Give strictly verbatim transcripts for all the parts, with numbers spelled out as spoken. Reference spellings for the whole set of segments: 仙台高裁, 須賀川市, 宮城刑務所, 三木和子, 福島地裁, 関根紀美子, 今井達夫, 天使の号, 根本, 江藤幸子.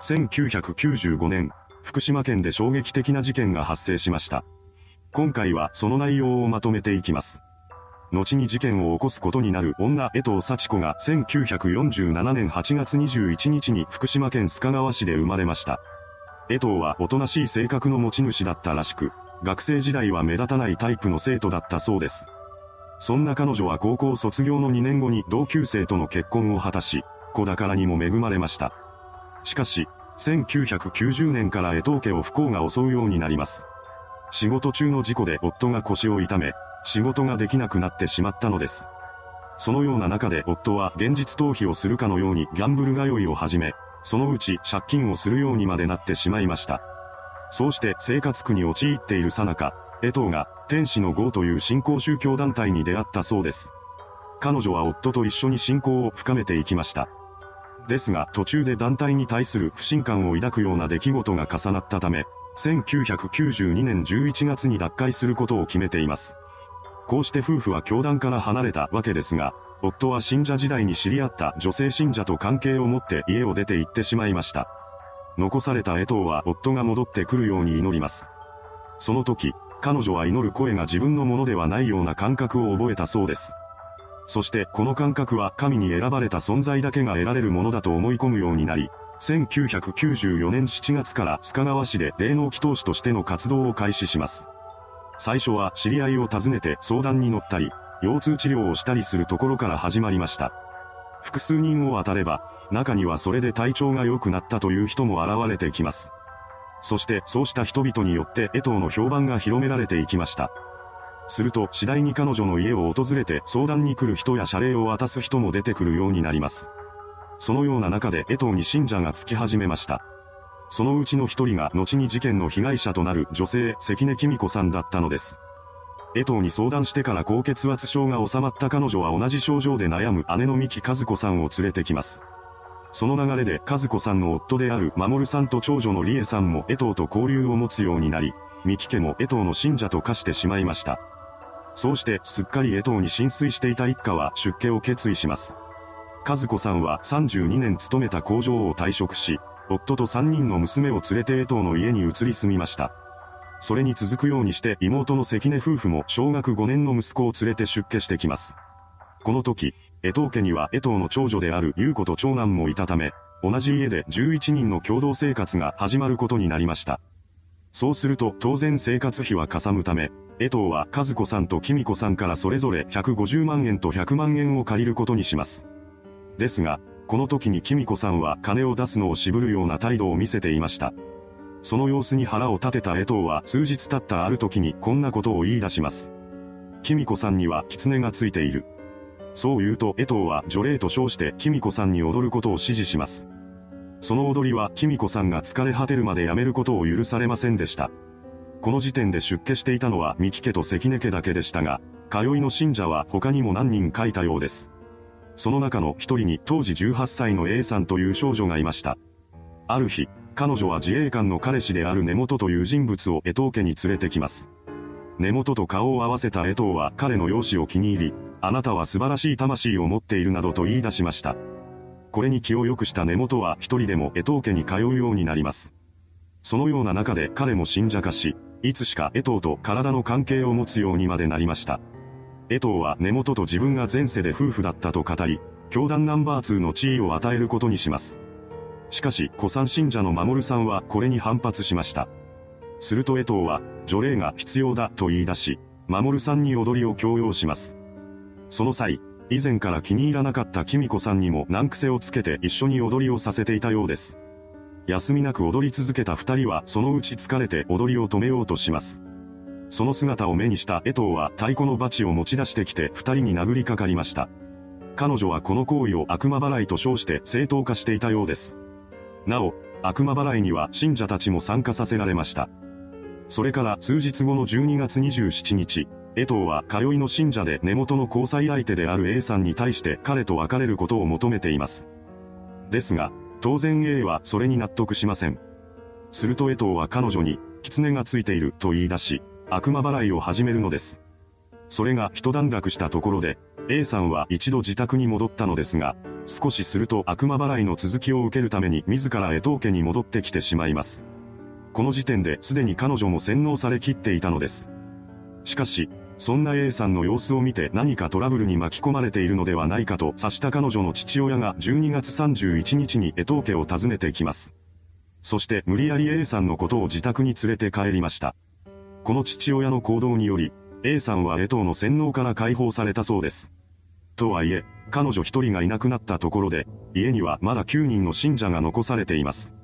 せんきゅうひゃくきゅうじゅうごねん、福島県で衝撃的な事件が発生しました。今回はその内容をまとめていきます。後に事件を起こすことになる女江藤幸子がせんきゅうひゃくよんじゅうななねんはちがつにじゅういちにちに福島県須賀川市で生まれました。江藤はおとなしい性格の持ち主だったらしく、学生時代は目立たないタイプの生徒だったそうです。そんな彼女は高校卒業のにねんごに同級生との結婚を果たし、子宝にも恵まれました。しかし、せんきゅうひゃくきゅうじゅうねんから江藤家を不幸が襲うようになります。仕事中の事故で夫が腰を痛め、仕事ができなくなってしまったのです。そのような中で夫は現実逃避をするかのようにギャンブル通いを始め、そのうち借金をするようにまでなってしまいました。そうして生活苦に陥っているさなか、江藤が天使の号という新興宗教団体に出会ったそうです。彼女は夫と一緒に信仰を深めていきました。ですが途中で団体に対する不信感を抱くような出来事が重なったため、せんきゅうひゃくきゅうじゅうにねんじゅういちがつに脱会することを決めています。こうして夫婦は教団から離れたわけですが、夫は信者時代に知り合った女性信者と関係を持って家を出て行ってしまいました。残された江藤は夫が戻ってくるように祈ります。その時、彼女は祈る声が自分のものではないような感覚を覚えたそうです。そしてこの感覚は神に選ばれた存在だけが得られるものだと思い込むようになり、せんきゅうひゃくきゅうじゅうよねんしちがつから須賀川市で霊能祈祷師としての活動を開始します。最初は知り合いを訪ねて相談に乗ったり、腰痛治療をしたりするところから始まりました。複数人を当たれば、中にはそれで体調が良くなったという人も現れてきます。そしてそうした人々によって江藤の評判が広められていきました。すると次第に彼女の家を訪れて相談に来る人や謝礼を渡す人も出てくるようになります。そのような中で江藤に信者がつき始めました。そのうちの一人が後に事件の被害者となる女性関根紀美子さんだったのです。江藤に相談してから高血圧症が治まった彼女は同じ症状で悩む姉の三木和子さんを連れてきます。その流れで和子さんの夫である守さんと長女の理恵さんも江藤と交流を持つようになり、三木家も江藤の信者と化してしまいました。そうしてすっかり江藤に心酔していた一家は出家を決意します。和子さんはさんじゅうにねん勤めた工場を退職し、夫とさんにんの娘を連れて江藤の家に移り住みました。それに続くようにして妹の関根夫婦も小学ごねんの息子を連れて出家してきます。この時、江藤家には江藤の長女である優子と長男もいたため、同じ家でじゅういちにんの共同生活が始まることになりました。そうすると当然生活費はかさむため、江藤は和子さんと紀美子さんからそれぞれひゃくごじゅうまんえんとひゃくまんえんを借りることにします。ですが、この時に紀美子さんは金を出すのを渋るような態度を見せていました。その様子に腹を立てた江藤は数日経ったある時にこんなことを言い出します。紀美子さんには狐がついている。そう言うと江藤は除霊と称して紀美子さんに踊ることを指示します。その踊りは紀美子さんが疲れ果てるまでやめることを許されませんでした。この時点で出家していたのは三木家と関根家だけでしたが、通いの信者は他にも何人かいたようです。その中の一人に当時じゅうはっさいの A さんという少女がいました。ある日、彼女は自衛官の彼氏である根本という人物を江藤家に連れてきます。根本と顔を合わせた江藤は彼の容姿を気に入り、あなたは素晴らしい魂を持っているなどと言い出しました。これに気を良くした根本は一人でも江藤家に通うようになります。そのような中で彼も信者化し、いつしか江藤と体の関係を持つようにまでなりました。江藤は根本と自分が前世で夫婦だったと語り、教団ナンバーツーの地位を与えることにします。しかし、古参信者の守さんはこれに反発しました。すると江藤は、除霊が必要だと言い出し、守さんに踊りを強要します。その際、以前から気に入らなかった紀美子さんにも難癖をつけて一緒に踊りをさせていたようです。休みなく踊り続けた二人はそのうち疲れて踊りを止めようとします。その姿を目にした江藤は太鼓のバチを持ち出してきて二人に殴りかかりました。彼女はこの行為を悪魔払いと称して正当化していたようです。なお、悪魔払いには信者たちも参加させられました。それから数日後のじゅうにがつにじゅうしちにち、江藤は通いの信者で根元の交際相手である A さんに対して彼と別れることを求めています。ですが、当然 A はそれに納得しません。すると江藤は彼女に、狐がついていると言い出し、悪魔払いを始めるのです。それが一段落したところで、A さんは一度自宅に戻ったのですが、少しすると悪魔払いの続きを受けるために自ら江藤家に戻ってきてしまいます。この時点ですでに彼女も洗脳されきっていたのです。しかし、そんな A さんの様子を見て何かトラブルに巻き込まれているのではないかと察した彼女の父親がじゅうにがつさんじゅういちにちに江藤家を訪ねてきます。そして無理やり A さんのことを自宅に連れて帰りました。この父親の行動により、A さんは江藤の洗脳から解放されたそうです。とはいえ、彼女一人がいなくなったところで、家にはまだきゅうにんの信者が残されています。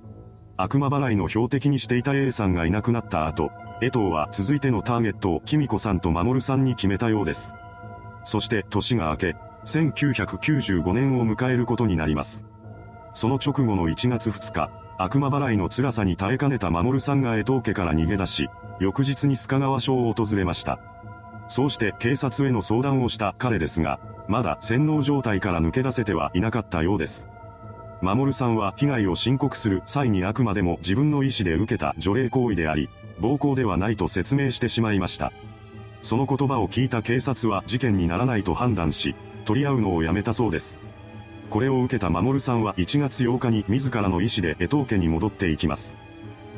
悪魔払いの標的にしていた A さんがいなくなった後、江藤は続いてのターゲットをキミコさんと守さんに決めたようです。そして年が明け、せんきゅうひゃくきゅうじゅうごねんを迎えることになります。その直後のいちがつふつか、悪魔払いの辛さに耐えかねた守さんが江藤家から逃げ出し、翌日に須賀川署を訪れました。そうして警察への相談をした彼ですが、まだ洗脳状態から抜け出せてはいなかったようです。守さんは被害を申告する際にあくまでも自分の意思で受けた除霊行為であり、暴行ではないと説明してしまいました。その言葉を聞いた警察は事件にならないと判断し、取り合うのをやめたそうです。これを受けた守さんはいちがつようかに自らの意思で江藤家に戻っていきます。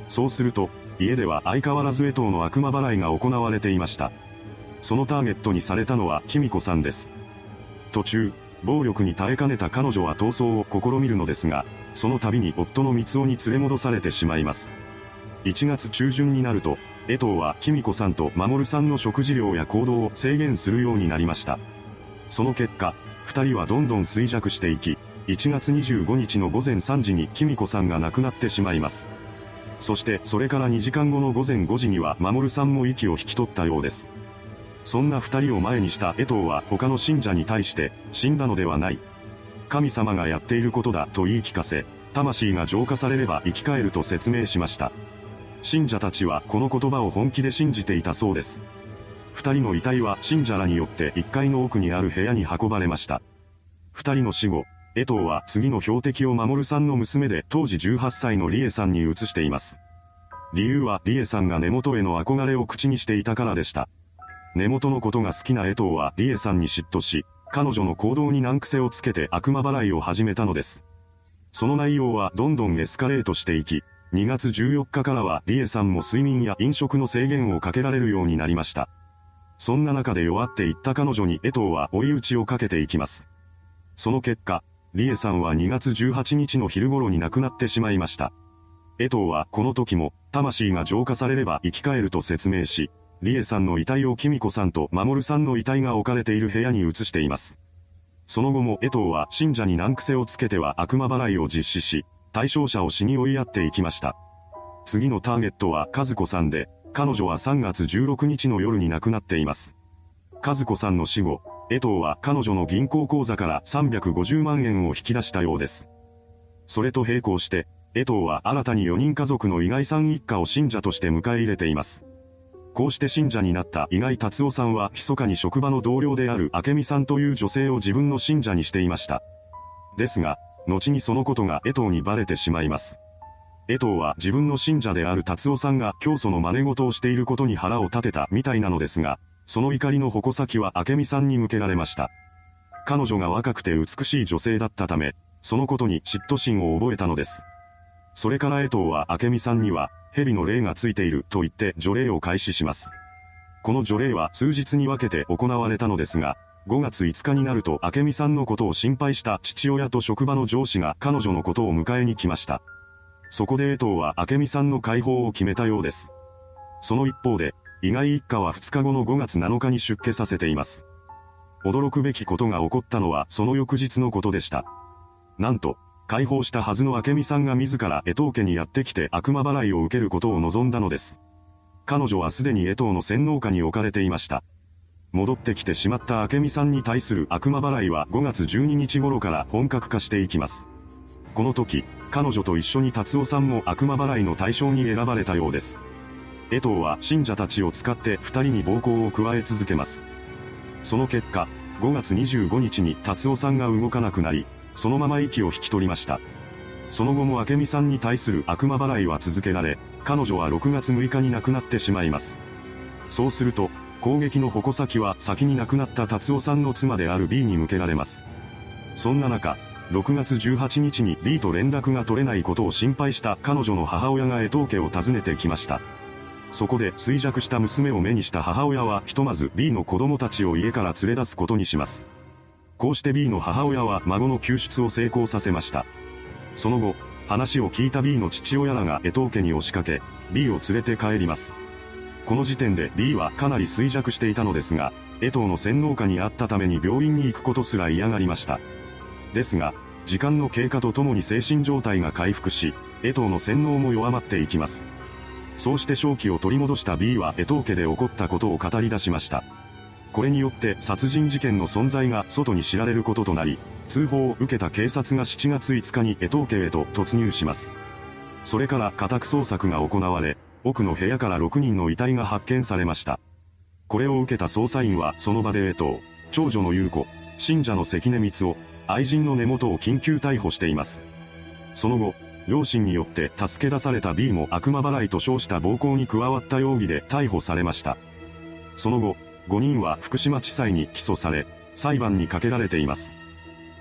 そうすると、家では相変わらず江藤の悪魔払いが行われていました。そのターゲットにされたのはキミコさんです。途中、暴力に耐えかねた彼女は逃走を試みるのですが、その度に夫の光雄に連れ戻されてしまいます。いちがつちゅうじゅんになると、江藤はキミコさんと守さんの食事量や行動を制限するようになりました。その結果、二人はどんどん衰弱していき、いちがつにじゅうごにちのごぜんさんじにキミコさんが亡くなってしまいます。そしてそれからにじかんごのごぜんごじには守さんも息を引き取ったようです。そんな二人を前にした江藤は他の信者に対して、死んだのではない。神様がやっていることだと言い聞かせ、魂が浄化されれば生き返ると説明しました。信者たちはこの言葉を本気で信じていたそうです。二人の遺体は信者らによっていっかいの奥にある部屋に運ばれました。二人の死後、江藤は次の標的を守さんの娘で当時じゅうはっさいの理恵さんに移しています。理由は理恵さんが根元への憧れを口にしていたからでした。根元のことが好きな江藤は理恵さんに嫉妬し、彼女の行動に難癖をつけて悪魔払いを始めたのです。その内容はどんどんエスカレートしていき、にがつじゅうよっかからは理恵さんも睡眠や飲食の制限をかけられるようになりました。そんな中で弱っていった彼女に江藤は追い打ちをかけていきます。その結果、理恵さんはにがつじゅうはちにちの昼頃に亡くなってしまいました。江藤はこの時も、魂が浄化されれば生き返ると説明し、理恵さんの遺体をキミコさんと守さんの遺体が置かれている部屋に移しています。その後も江藤は信者に難癖をつけては悪魔払いを実施し、対象者を死に追いやっていきました。次のターゲットは和子さんで、彼女はさんがつじゅうろくにちの夜に亡くなっています。和子さんの死後、江藤は彼女の銀行口座からさんびゃくごじゅうまんえんを引き出したようです。それと並行して、江藤は新たによにんかぞくの今井さん一家を信者として迎え入れています。こうして信者になった今井達夫さんは密かに職場の同僚である明美さんという女性を自分の信者にしていました。ですが、後にそのことが江藤にバレてしまいます。江藤は自分の信者である達夫さんが教祖の真似事をしていることに腹を立てたみたいなのですが、その怒りの矛先は明美さんに向けられました。彼女が若くて美しい女性だったため、そのことに嫉妬心を覚えたのです。それから江藤は明美さんには、蛇の霊がついていると言って除霊を開始します。この除霊は数日に分けて行われたのですが、ごがついつかになると明美さんのことを心配した父親と職場の上司が彼女のことを迎えに来ました。そこで江藤は明美さんの解放を決めたようです。その一方で、今井一家はふつかごのごがつなのかに出家させています。驚くべきことが起こったのはその翌日のことでした。なんと、解放したはずの明美さんが自ら江藤家にやってきて悪魔払いを受けることを望んだのです。彼女はすでに江藤の洗脳下に置かれていました。戻ってきてしまった明美さんに対する悪魔払いはごがつじゅうににち頃から本格化していきます。この時、彼女と一緒に達夫さんも悪魔払いの対象に選ばれたようです。江藤は信者たちを使って二人に暴行を加え続けます。その結果、ごがつにじゅうごにちに達夫さんが動かなくなり、そのまま息を引き取りました。その後も明美さんに対する悪魔払いは続けられ、彼女はろくがつむいかに亡くなってしまいます。そうすると、攻撃の矛先は先に亡くなった達夫さんの妻である B に向けられます。そんな中、ろくがつじゅうはちにちに B と連絡が取れないことを心配した彼女の母親が江藤家を訪ねてきました。そこで衰弱した娘を目にした母親はひとまず B の子供たちを家から連れ出すことにします。こうして B の母親は孫の救出を成功させました。その後、話を聞いた B の父親らが江藤家に押しかけ、B を連れて帰ります。この時点で B はかなり衰弱していたのですが、江藤の洗脳下にあったために病院に行くことすら嫌がりました。ですが、時間の経過とともに精神状態が回復し、江藤の洗脳も弱まっていきます。そうして正気を取り戻した B は江藤家で起こったことを語り出しました。これによって殺人事件の存在が外に知られることとなり、通報を受けた警察がしちがついつかに江藤家へと突入します。それから家宅捜索が行われ、奥の部屋からろくにんの遺体が発見されました。これを受けた捜査員はその場で江藤、長女の優子、信者の関根光夫、愛人の根本を緊急逮捕しています。その後、両親によって助け出された B も悪魔払いと称した暴行に加わった容疑で逮捕されました。その後、ごにんは福島地裁に起訴され、裁判にかけられています。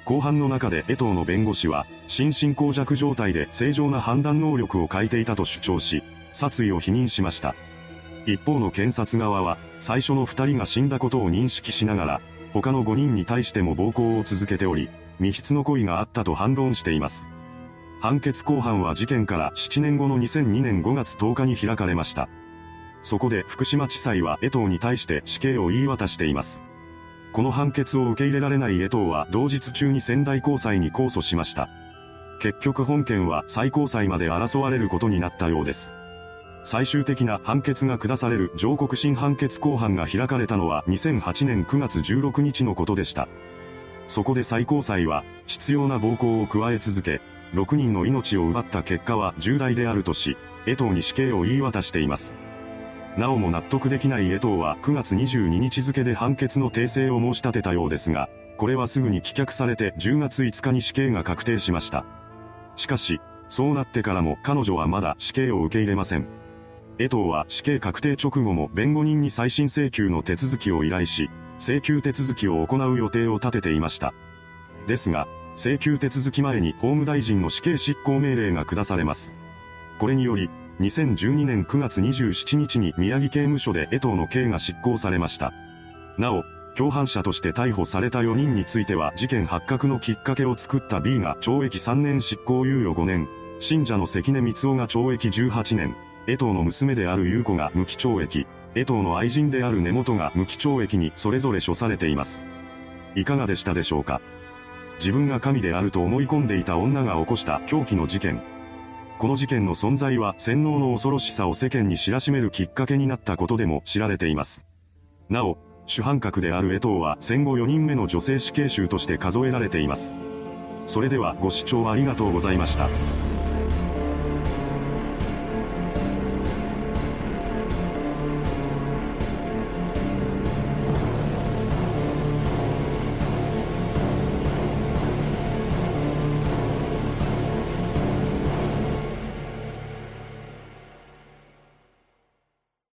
公判の中で江藤の弁護士は、心神耗弱状態で正常な判断能力を欠いていたと主張し、殺意を否認しました。一方の検察側は、最初のふたりが死んだことを認識しながら、他のごにんに対しても暴行を続けており、未必の故意があったと反論しています。判決公判は事件からななねんごのにせんにねんごがつとおかに開かれました。そこで福島地裁は江藤に対して死刑を言い渡しています。この判決を受け入れられない江藤は同日中に仙台高裁に控訴しました。結局本件は最高裁まで争われることになったようです。最終的な判決が下される上告審判決公判が開かれたのはにせんはちねんくがつじゅうろくにちのことでした。そこで最高裁は執拗な暴行を加え続け、ろくにんの命を奪った結果は重大であるとし、江藤に死刑を言い渡しています。なおも納得できない江藤はくがつにじゅうににち付で判決の訂正を申し立てたようですが、これはすぐに棄却されてじゅうがついつかに死刑が確定しました。しかし、そうなってからも彼女はまだ死刑を受け入れません。江藤は死刑確定直後も弁護人に再審請求の手続きを依頼し、請求手続きを行う予定を立てていました。ですが、請求手続き前に法務大臣の死刑執行命令が下されます。これにより、にせんじゅうにねんくがつにじゅうしちにちに宮城刑務所で江藤の刑が執行されました。なお、共犯者として逮捕されたよにんについては事件発覚のきっかけを作った B が懲役さんねん執行猶予ごねん、信者の関根光夫が懲役じゅうはちねん、江藤の娘である優子が無期懲役、江藤の愛人である根本が無期懲役にそれぞれ処されています。いかがでしたでしょうか。自分が神であると思い込んでいた女が起こした狂気の事件。この事件の存在は洗脳の恐ろしさを世間に知らしめるきっかけになったことでも知られています。なお、主犯格である江藤は戦後よにんめの女性死刑囚として数えられています。それではご視聴ありがとうございました。